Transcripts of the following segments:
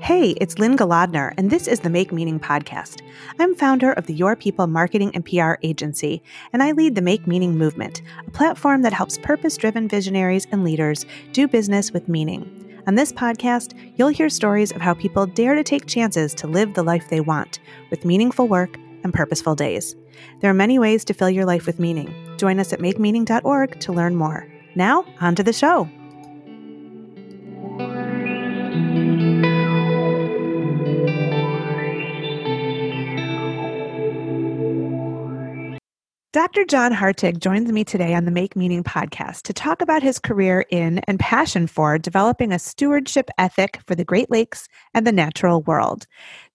Hey, it's Lynn Galadner, and this is the Make Meaning Podcast. I'm founder of the Your People Marketing and PR Agency, and I lead the Make Meaning Movement, a platform that helps purpose-driven visionaries and leaders do business with meaning. On this podcast, you'll hear stories of how people dare to take chances to live the life they want, with meaningful work and purposeful days. There are many ways to fill your life with meaning. Join us at makemeaning.org to learn more. Now, on to the show. Dr. John Hartig joins me today on the Make Meaning Podcast to talk about his career in and passion for developing a stewardship ethic for the Great Lakes and the natural world.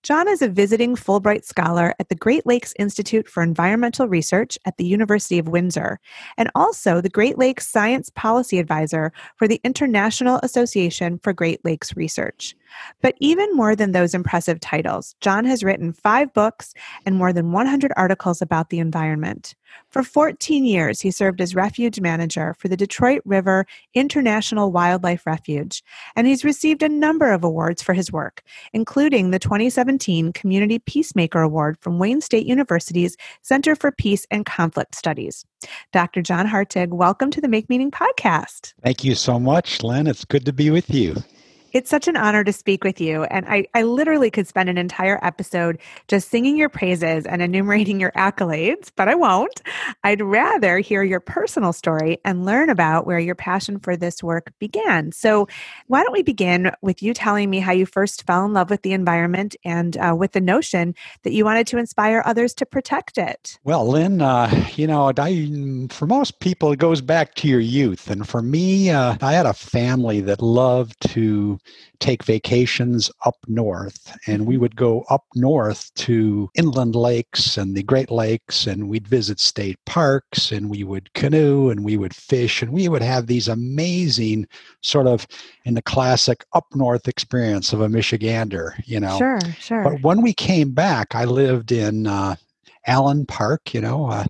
John is a visiting Fulbright Scholar at the Great Lakes Institute for Environmental Research at the University of Windsor, and also the Great Lakes Science Policy Adviser for the International Association for Great Lakes Research. But even more than those impressive titles, John has written 5 books and more than 100 articles about the environment. For 14 years, he served as refuge manager for the Detroit River International Wildlife Refuge, and he's received a number of awards for his work, including the 2017 Community Peacemaker Award from Wayne State University's Center for Peace and Conflict Studies. Dr. John Hartig, welcome to the Make Meaning Podcast. Thank you so much, Lynn. It's good to be with you. It's such an honor to speak with you, and I literally could spend an entire episode just singing your praises and enumerating your accolades, but I won't. I'd rather hear your personal story and learn about where your passion for this work began. So why don't we begin with you telling me how you first fell in love with the environment and with the notion that you wanted to inspire others to protect it? Well, Lynn, for most people, it goes back to your youth. And for me, I had a family that loved to take vacations up north. And we would go up north to inland lakes and the Great Lakes, and we'd visit state parks, and we would canoe, and we would fish, and we would have these amazing sort of, in the classic up north experience of a Michigander, you know. Sure, sure. But when we came back, I lived in Allen Park, a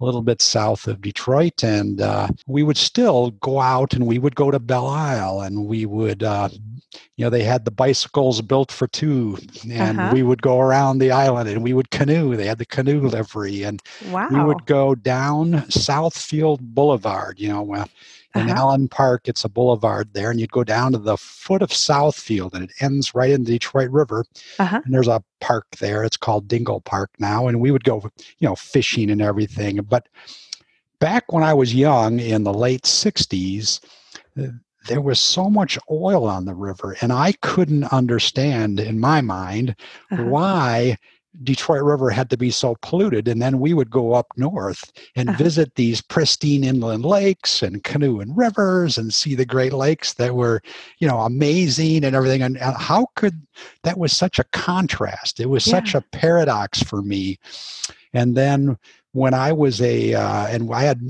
little bit south of Detroit. And we would still go out and we would go to Belle Isle, and we would, they had the bicycles built for two, and we would go around the island and we would canoe. They had the canoe livery, and we would go down Southfield Boulevard, in Allen Park, it's a boulevard there, and you'd go down to the foot of Southfield, and it ends right in the Detroit River. And there's a park there. It's called Dingell Park now, and we would go, fishing and everything. But back when I was young, in the late 60s, there was so much oil on the river, and I couldn't understand, in my mind, why Detroit River had to be so polluted. And then we would go up north and visit these pristine inland lakes and canoe and rivers and see the Great Lakes that were, amazing and everything. And how could, that was such a contrast. It was such a paradox for me. And then when I was and I had,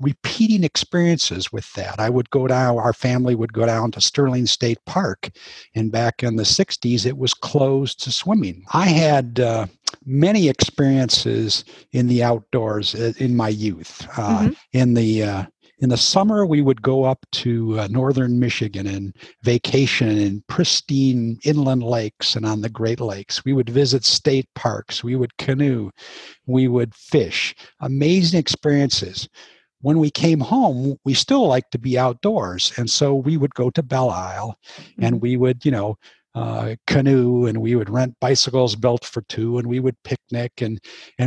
repeating experiences with that. I would go down, our family would go down to Sterling State Park. And back in the 60s, it was closed to swimming. I had many experiences in the outdoors in my youth. In the summer, we would go up to northern Michigan and vacation in pristine inland lakes and on the Great Lakes. We would visit state parks. We would canoe. We would fish. Amazing experiences. When we came home, we still liked to be outdoors. And so we would go to Belle Isle and we would, canoe, and we would rent bicycles built for two, and we would picnic, and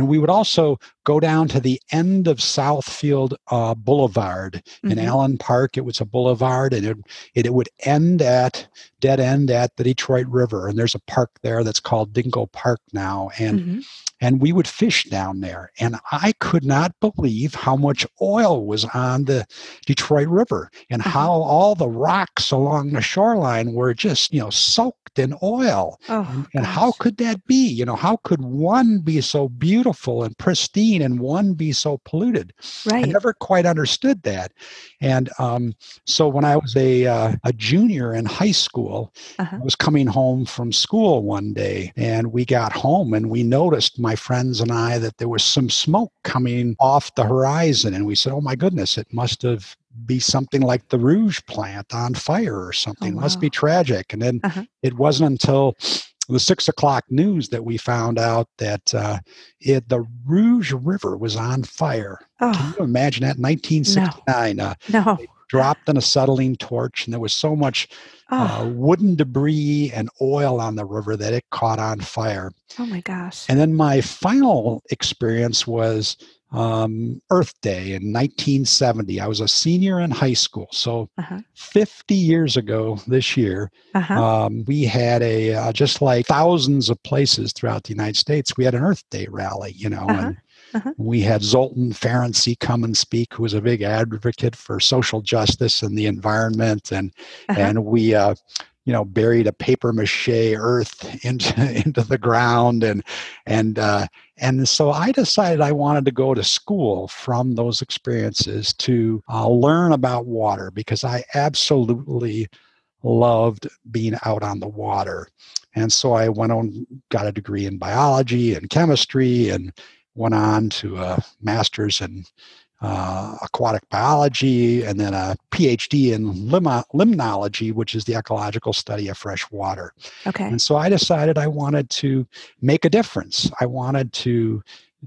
we would also go down to the end of Southfield Boulevard in Allen Park. It was a boulevard, and it would end at dead end at the Detroit River, and there's a park there that's called Dingell Park now, and we would fish down there, and I could not believe how much oil was on the Detroit River and how all the rocks along the shoreline were just, soaked in oil. And how could that be? How could one be so beautiful and pristine and one be so polluted? Right. I never quite understood that. And so when I was a junior in high school, I was coming home from school one day, and we got home and we noticed, my friends and I, that there was some smoke coming off the horizon. And we said, oh my goodness, it must have be something like the Rouge plant on fire or something. Oh, wow. Must be tragic. And then it wasn't until the 6 o'clock news that we found out that the Rouge River was on fire. Oh. Can you imagine that? 1969. No. They dropped an acetylene torch, and there was so much wooden debris and oil on the river that it caught on fire. Oh, my gosh. And then my final experience was Earth Day in 1970. I was a senior in high school. So 50 years ago this year, we had a, just like thousands of places throughout the United States, we had an Earth Day rally, you know, and we had Zoltan Ferenczi come and speak, who was a big advocate for social justice and the environment. And, we, you know, buried a paper mache earth into the ground. And so I decided I wanted to go to school from those experiences to learn about water, because I absolutely loved being out on the water. And so I went on, got a degree in biology and chemistry, and went on to a master's in aquatic biology, and then a PhD in limnology, which is the ecological study of fresh water. Okay. And so I decided I wanted to make a difference. I wanted to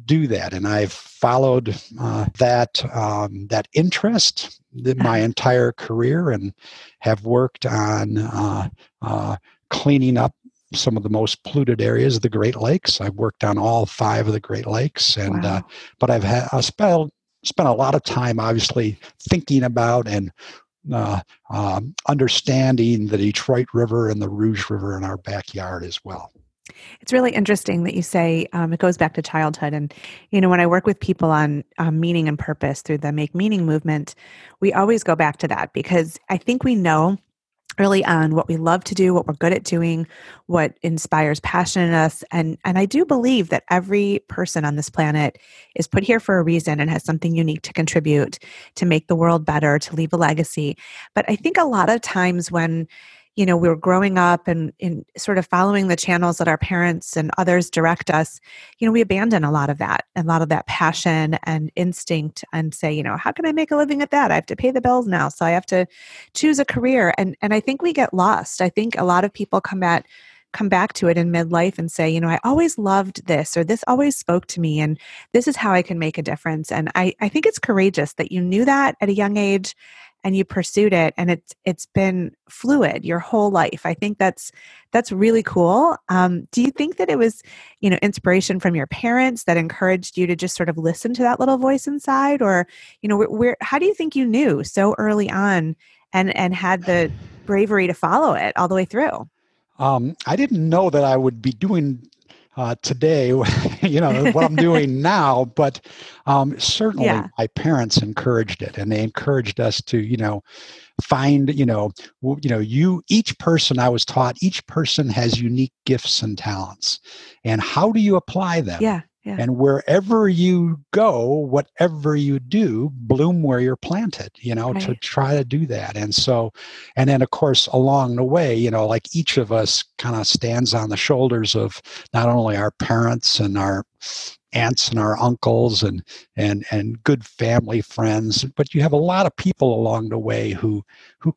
do that. And I've followed that interest my entire career, and have worked on cleaning up some of the most polluted areas of the Great Lakes. I've worked on all 5 of the Great Lakes. And wow. But I've spent a lot of time, obviously, thinking about and understanding the Detroit River and the Rouge River in our backyard as well. It's really interesting that you say it goes back to childhood. And, you know, when I work with people on meaning and purpose through the Make Meaning Movement, we always go back to that, because I think we know really on what we love to do, what we're good at doing, what inspires passion in us. And I do believe that every person on this planet is put here for a reason and has something unique to contribute, to make the world better, to leave a legacy. But I think a lot of times when, you know, we were growing up and sort of following the channels that our parents and others direct us, you know, we abandon a lot of that passion and instinct, and say, you know, how can I make a living at that? I have to pay the bills now, so I have to choose a career. And I think we get lost. I think a lot of people come back to it in midlife and say, you know, I always loved this, or this always spoke to me, and this is how I can make a difference. And I think it's courageous that you knew that at a young age, and you pursued it, and it's been fluid your whole life. I think that's really cool. Do you think that it was, you know, inspiration from your parents that encouraged you to just sort of listen to that little voice inside, or, you know, how do you think you knew so early on and had the bravery to follow it all the way through? I didn't know that I would be doing today, you know, what I'm doing now, but certainly my parents encouraged it, and they encouraged us to, you know, find, each person has unique gifts and talents, and how do you apply them? Yeah. Yeah. And wherever you go, whatever you do, bloom where you're planted, you know, right. To try to do that. And so, and then of course, along the way, you know, like each of us kind of stands on the shoulders of not only our parents and our aunts and our uncles and good family friends, but you have a lot of people along the way who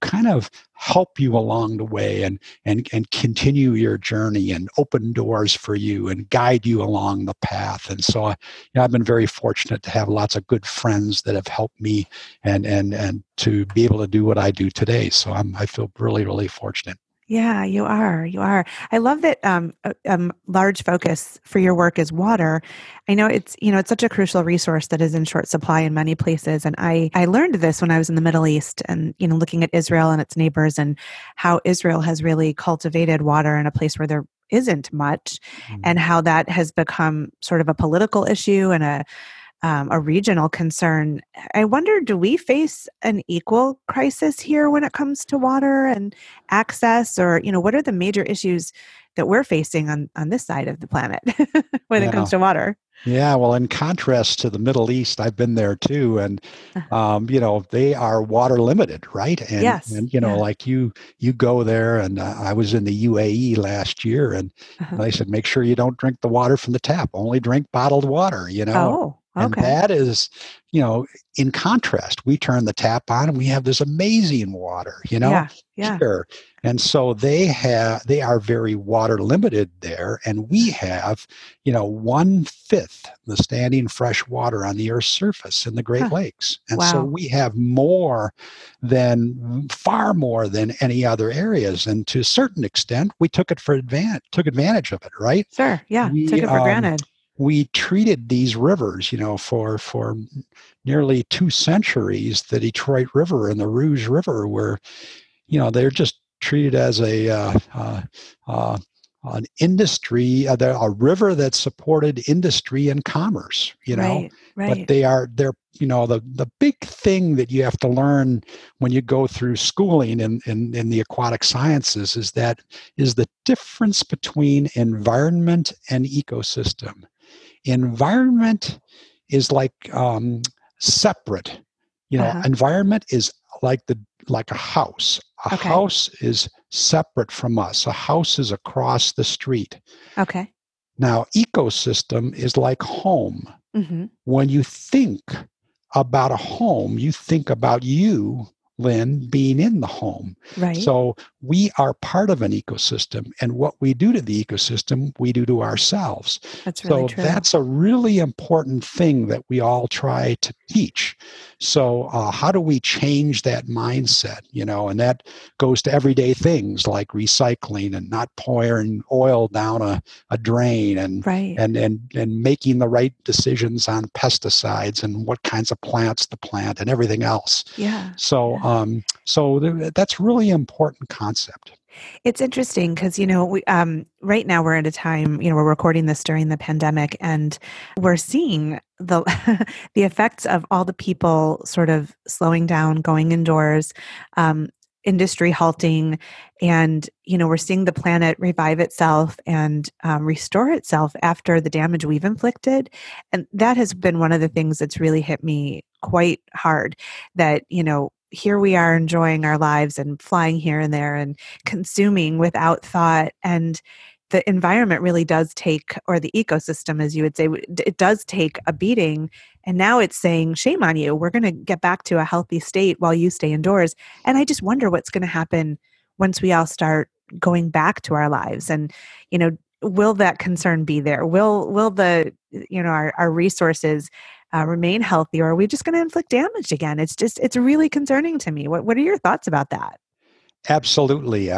kind of help you along the way and continue your journey and open doors for you and guide you along the path. And so I've been very fortunate to have lots of good friends that have helped me and to be able to do what I do today. So I feel really, really fortunate. Yeah, you are. You are. I love that large focus for your work is water. I know it's such a crucial resource that is in short supply in many places. And I learned this when I was in the Middle East and, you know, looking at Israel and its neighbors and how Israel has really cultivated water in a place where there isn't much, and how that has become sort of a political issue and a regional concern. I wonder, do we face an equal crisis here when it comes to water and access, or, you know, what are the major issues that we're facing on this side of the planet when it comes to water? Yeah, well, in contrast to the Middle East, I've been there too, and you know, they are water limited, right? And, yes. And you know, like you go there, and I was in the UAE last year, and they said, make sure you don't drink the water from the tap; only drink bottled water. You know, Okay. And that is, in contrast, we turn the tap on and we have this amazing water, Yeah. Sure. And so they are very water limited there. And we have, 1/5 the standing fresh water on the Earth's surface in the Great Lakes. And so we have far more than any other areas. And to a certain extent, we took advantage of it, right? Sure. Yeah. We took it for granted. We treated these rivers, for nearly 2 centuries, the Detroit River and the Rouge River were, they're just treated as an industry, a river that supported industry and commerce, Right. But the big thing that you have to learn when you go through schooling in the aquatic sciences is the difference between environment and ecosystem. Environment is like separate. Environment is like a house. A house is separate from us. A house is across the street. Okay. Now, ecosystem is like home. Mm-hmm. When you think about a home, you think about you, Lynn, being in the home. Right. So we are part of an ecosystem, and what we do to the ecosystem, we do to ourselves. That's really true. So that's a really important thing that we all try to teach. So how do we change that mindset? And that goes to everyday things like recycling and not pouring oil down a drain and making the right decisions on pesticides and what kinds of plants to plant and everything else. Yeah. So. So that's really important concept. It's interesting because, we, right now we're at a time, we're recording this during the pandemic, and we're seeing the effects of all the people sort of slowing down, going indoors, industry halting, and, we're seeing the planet revive itself and restore itself after the damage we've inflicted. And that has been one of the things that's really hit me quite hard, that, here we are enjoying our lives and flying here and there and consuming without thought. And the environment really does take, or the ecosystem, as you would say, it does take a beating. And now it's saying, shame on you. We're going to get back to a healthy state while you stay indoors. And I just wonder what's going to happen once we all start going back to our lives. And, will that concern be there? Will the, our resources remain healthy, or are we just going to inflict damage again? It's really concerning to me. What are your thoughts about that? Absolutely.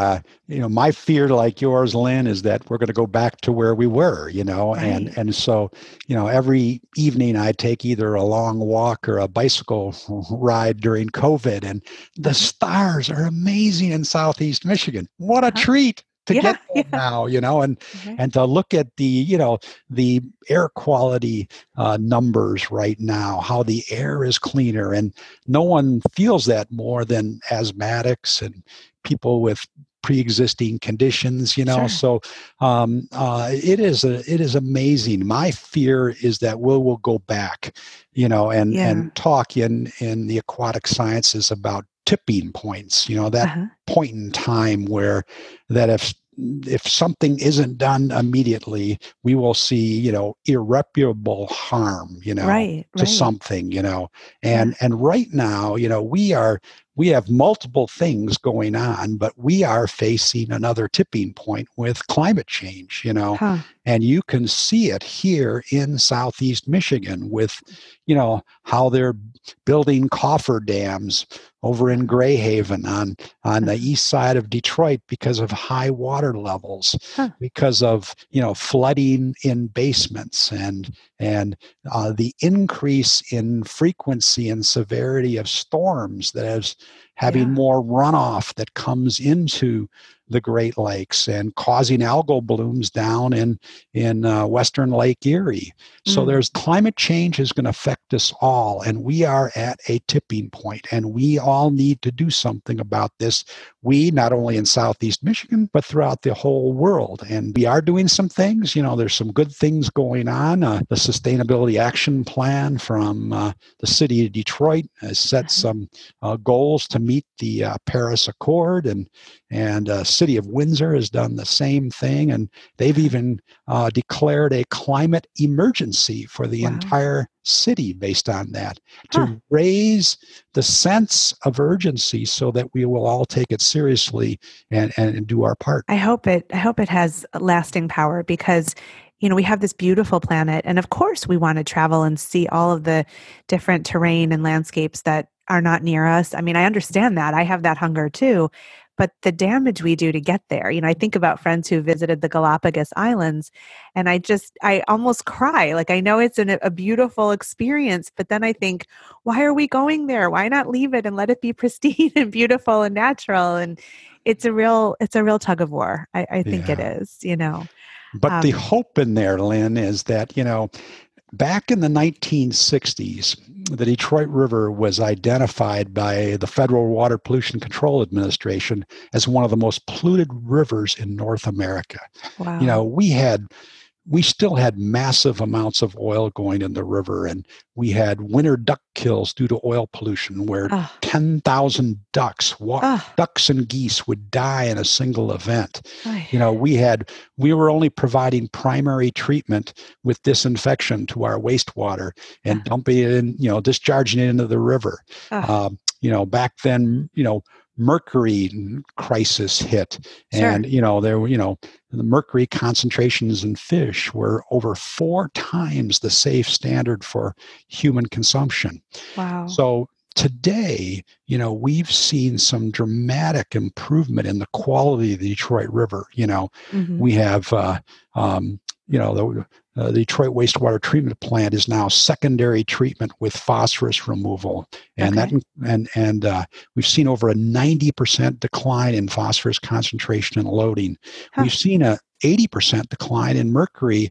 My fear, like yours, Lynn, is that we're going to go back to where we were, Right. And so, every evening I take either a long walk or a bicycle ride during COVID, and the stars are amazing in Southeast Michigan. What a treat to get there now, and to look at the, the air quality numbers right now, how the air is cleaner. And no one feels that more than asthmatics and people with pre-existing conditions, Sure. So it is amazing. My fear is that we'll go back, and talk in the aquatic sciences about tipping points, that point in time where that if something isn't done immediately, we will see, irreparable harm, to something, and right now, we have multiple things going on, but we are facing another tipping point with climate change, and you can see it here in Southeast Michigan with, how they're building cofferdams over in Greyhaven on the east side of Detroit because of high water levels, because of, flooding in basements and the increase in frequency and severity of storms that has having more runoff that comes into the Great Lakes and causing algal blooms down in Western Lake Erie. So there's climate change is going to affect us all, and we are at a tipping point, and we all need to do something about this. We, not only in Southeast Michigan, but throughout the whole world. And we are doing some things, there's some good things going on. The Sustainability Action Plan from the city of Detroit has set some goals to meet the Paris Accord, and City of Windsor has done the same thing, and they've even declared a climate emergency for the entire city based on that, to raise the sense of urgency so that we will all take it seriously and do our part. I hope it has lasting power, because you know, we have this beautiful planet, and of course we want to travel and see all of the different terrain and landscapes that are not near us. I mean, I understand that. I have that hunger too, but the damage we do to get there, you know, I think about friends who visited the Galapagos Islands, and I almost cry. Like, I know it's a beautiful experience, but then I think, why are we going there? Why not leave it and let it be pristine and beautiful and natural? And it's a real tug of war. I think it is, you know. But the hope in there, Lynn, is that, you know, back in the 1960s, the Detroit River was identified by the Federal Water Pollution Control Administration as one of the most polluted rivers in North America. Wow. You know, we still had massive amounts of oil going in the river, and we had winter duck kills due to oil pollution, where 10,000 ducks and geese would die in a single event. You know, we were only providing primary treatment with disinfection to our wastewater and dumping it in, you know, discharging it into the river. You know, back then, you know, mercury crisis hit, and you know, there were, you know, the mercury concentrations in fish were over 4 times the safe standard for human consumption. Wow. So today, you know, we've seen some dramatic improvement in the quality of the Detroit River. You know, we have you know, the Detroit Wastewater Treatment Plant is now secondary treatment with phosphorus removal, and that we've seen over a 90% decline in phosphorus concentration and loading. We've seen a 80% decline in mercury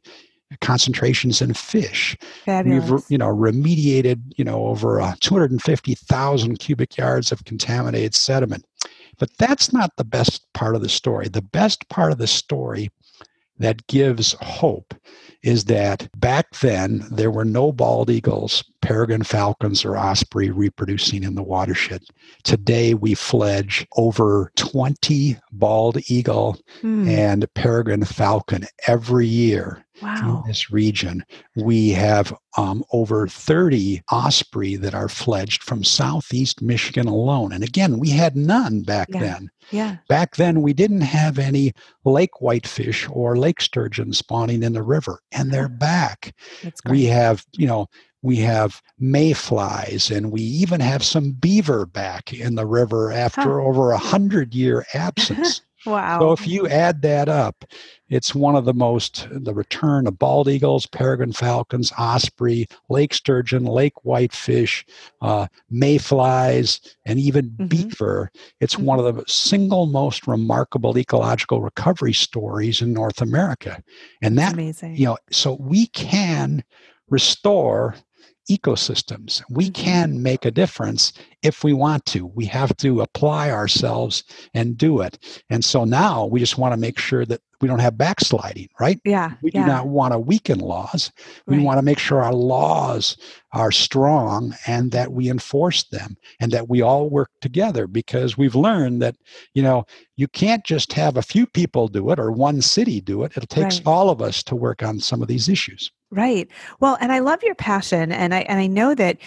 concentrations in fish. Fabulous. We've, you know, remediated, you know, over 250,000 cubic yards of contaminated sediment. But that's not the best part of the story. The best part of the story that gives hope is that back then there were no bald eagles, peregrine falcons, or osprey reproducing in the watershed. Today we fledge over 20 bald eagle and peregrine falcon every year. Wow. In this region, we have over 30 osprey that are fledged from southeast Michigan alone. And again, we had none back then. Yeah. Back then, we didn't have any lake whitefish or lake sturgeon spawning in the river, and they're back. That's great. We have mayflies, and we even have some beaver back in the river after over 100-year absence. Wow. So if you add that up, it's one of the return of bald eagles, peregrine falcons, osprey, lake sturgeon, lake whitefish, mayflies, and even beaver. It's one of the single most remarkable ecological recovery stories in North America. And that's amazing. You know, so we can restore ecosystems. We can make a difference if we want to. We have to apply ourselves and do it. And so now we just want to make sure that we don't have backsliding, right? Yeah. We do not want to weaken laws. We want to make sure our laws are strong and that we enforce them and that we all work together, because we've learned that, you know, you can't just have a few people do it or one city do it. It takes all of us to work on some of these issues. Right. Well, and I love your passion, and I know that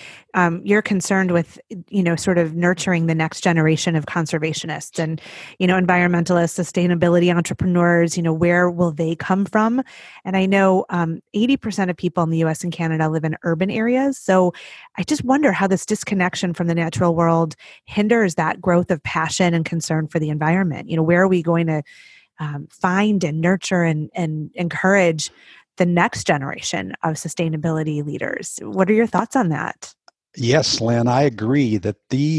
you're concerned with, you know, sort of nurturing the next generation of conservationists and, you know, environmentalists, sustainability entrepreneurs. You know, where will they come from? And I know 80% of people in the U.S. and Canada live in urban areas, so I just wonder how this disconnection from the natural world hinders that growth of passion and concern for the environment. You know, where are we going to find and nurture and encourage the next generation of sustainability leaders? What are your thoughts on that? Yes, Lynn, I agree that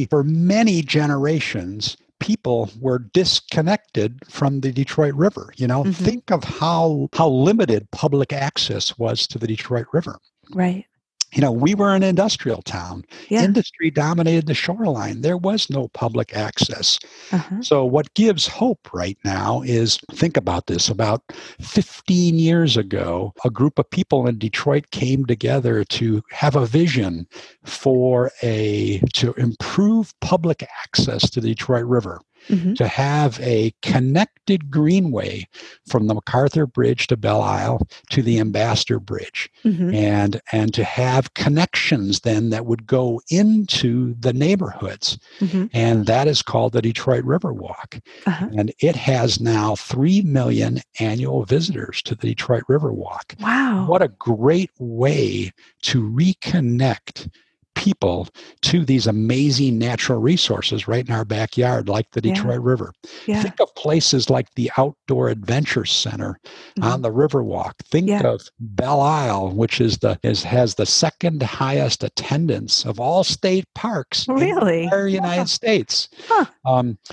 for many generations, people were disconnected from the Detroit River. You know, think of how limited public access was to the Detroit River. Right. you know, we were an industrial town. Yeah. Industry dominated the shoreline. There was no public access. Uh-huh. So what gives hope right now is, think about this, about 15 years ago, a group of people in Detroit came together to have a vision for to improve public access to the Detroit River. Mm-hmm. To have a connected greenway from the MacArthur Bridge to Belle Isle to the Ambassador Bridge, mm-hmm. and to have connections then that would go into the neighborhoods. Mm-hmm. And that is called the Detroit Riverwalk. Uh-huh. And it has now 3 million annual visitors to the Detroit Riverwalk. Wow. What a great way to reconnect people to these amazing natural resources right in our backyard, like the Detroit River. Yeah. Think of places like the Outdoor Adventure Center mm-hmm. on the Riverwalk. Think of Belle Isle, which is has the second highest attendance of all state parks in the entire United States. Huh.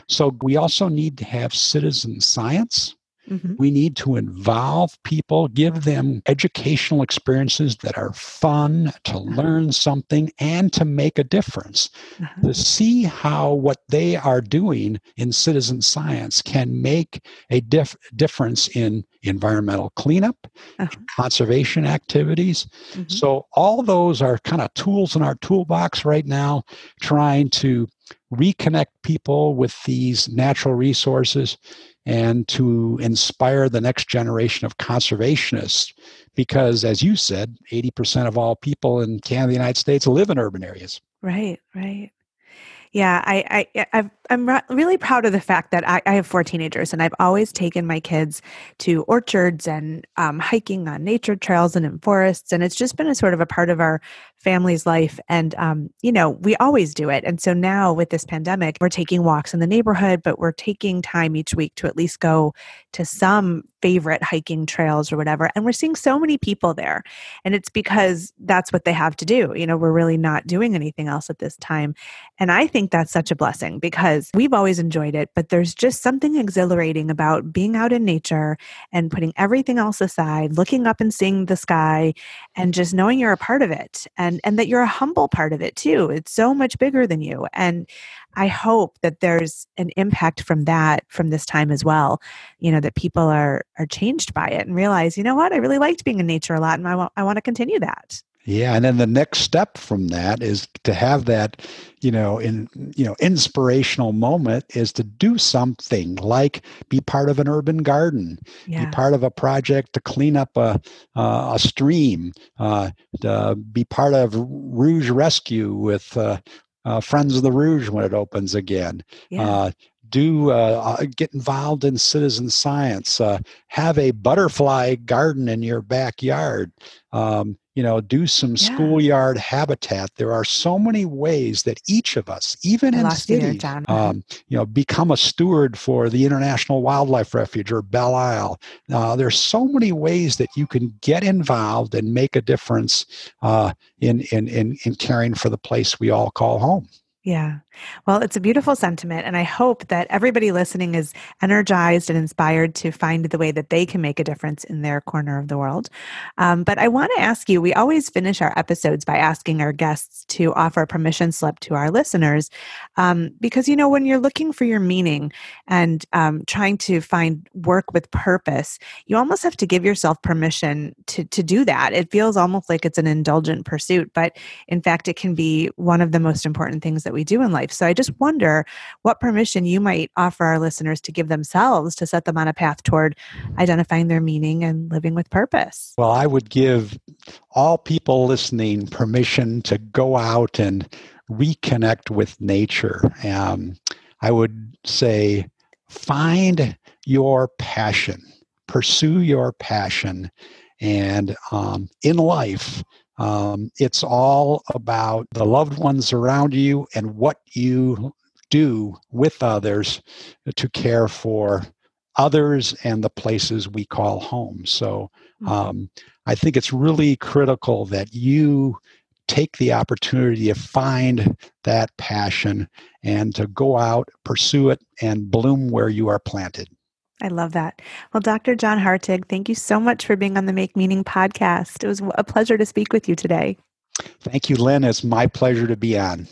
So we also need to have citizen science. Mm-hmm. We need to involve people, give them educational experiences that are fun, to learn something, and to make a difference, to see how what they are doing in citizen science can make a difference in environmental cleanup, conservation activities. Mm-hmm. So all those are kind of tools in our toolbox right now, trying to reconnect people with these natural resources and to inspire the next generation of conservationists. Because, as you said, 80% of all people in Canada, the United States, live in urban areas. Right, right. Yeah, I'm really proud of the fact that I have 4 teenagers, and I've always taken my kids to orchards and hiking on nature trails and in forests, and it's just been a sort of a part of our family's life, and we always do it. And so now with this pandemic, we're taking walks in the neighborhood, but we're taking time each week to at least go to some favorite hiking trails or whatever, and we're seeing so many people there, and it's because that's what they have to do. You know, we're really not doing anything else at this time, and I think that's such a blessing because we've always enjoyed it, but there's just something exhilarating about being out in nature and putting everything else aside, looking up and seeing the sky, and just knowing you're a part of it, and that you're a humble part of it too. It's so much bigger than you, and I hope that there's an impact from that, from this time as well, you know, that people are changed by it and realize, you know what, I really liked being in nature a lot and I want to continue that. Yeah. And then the next step from that is to have that, inspirational moment is to do something like be part of an urban garden, be part of a project to clean up a stream, to be part of Rouge Rescue with Friends of the Rouge when it opens again. Yeah. Get involved in citizen science. Have a butterfly garden in your backyard. Do some schoolyard habitat. There are so many ways that each of us, even in cities, become a steward for the International Wildlife Refuge or Belle Isle. There's so many ways that you can get involved and make a difference in caring for the place we all call home. Yeah. Well, it's a beautiful sentiment, and I hope that everybody listening is energized and inspired to find the way that they can make a difference in their corner of the world. But I want to ask you, we always finish our episodes by asking our guests to offer a permission slip to our listeners, because, when you're looking for your meaning and trying to find work with purpose, you almost have to give yourself permission to do that. It feels almost like it's an indulgent pursuit, but in fact, it can be one of the most important things that we do in life. So I just wonder what permission you might offer our listeners to give themselves to set them on a path toward identifying their meaning and living with purpose. Well, I would give all people listening permission to go out and reconnect with nature. I would say, find your passion, pursue your passion, and in life, it's all about the loved ones around you and what you do with others to care for others and the places we call home. So I think it's really critical that you take the opportunity to find that passion and to go out, pursue it, and bloom where you are planted. I love that. Well, Dr. John Hartig, thank you so much for being on the Make Meaning podcast. It was a pleasure to speak with you today. Thank you, Lynn. It's my pleasure to be on.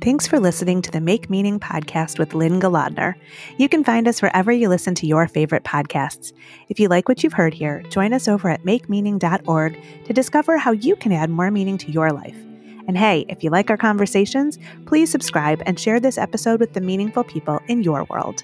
Thanks for listening to the Make Meaning Podcast with Lynn Galadner. You can find us wherever you listen to your favorite podcasts. If you like what you've heard here, join us over at makemeaning.org to discover how you can add more meaning to your life. And hey, if you like our conversations, please subscribe and share this episode with the meaningful people in your world.